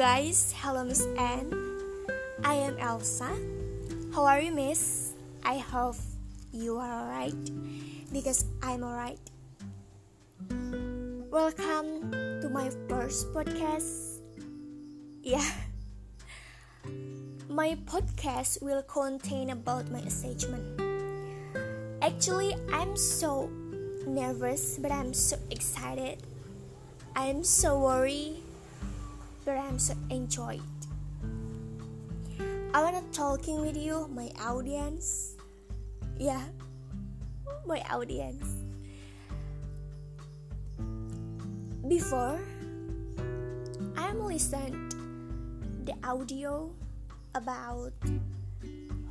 guys, hello Miss Anne. I am Elsa. How are you, Miss? I hope you are alright, because I'm alright. Welcome to my first podcast. Yeah, my podcast will contain about my assignment. Actually, I'm so nervous, but I'm so excited. I'm so worried, but I'm so enjoyed. I wanna talking with you, my audience. Yeah, my audience. Before, I'm listened the audio about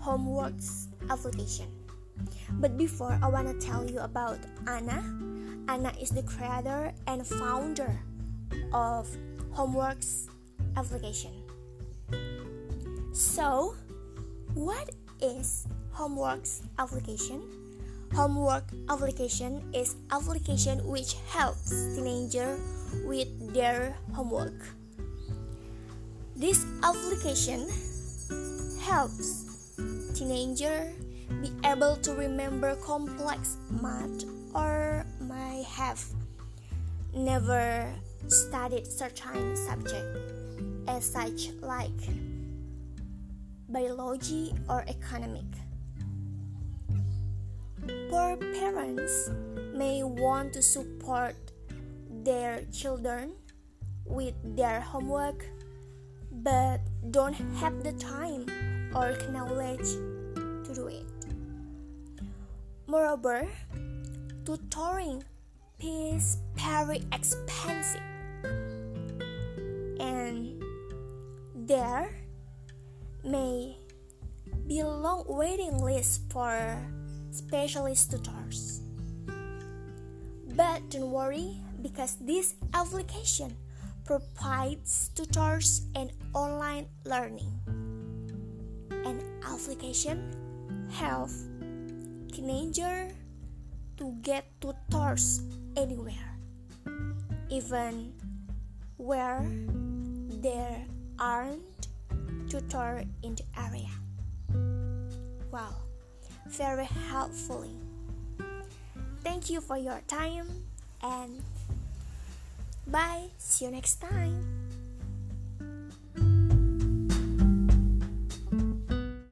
Homeworks application. But before, I wanna tell you about Anna. Anna is the creator and founder of Homeworks application. So, what is Homeworks application? Homework application is application which helps teenager with their homework. This application helps teenager be able to remember complex math or may have never studied certain subject as such like biology or economic. Poor parents may want to support their children with their homework but don't have the time or knowledge to do it. Moreover, tutoring is very expensive and there may be long waiting list for specialist tutors. But don't worry, because this application provides tutors and online learning. An application helps teenagers to get tutors anywhere, even where there aren't tutors in the area. Wow, very helpfully. Thank you for your time and bye. See you next time.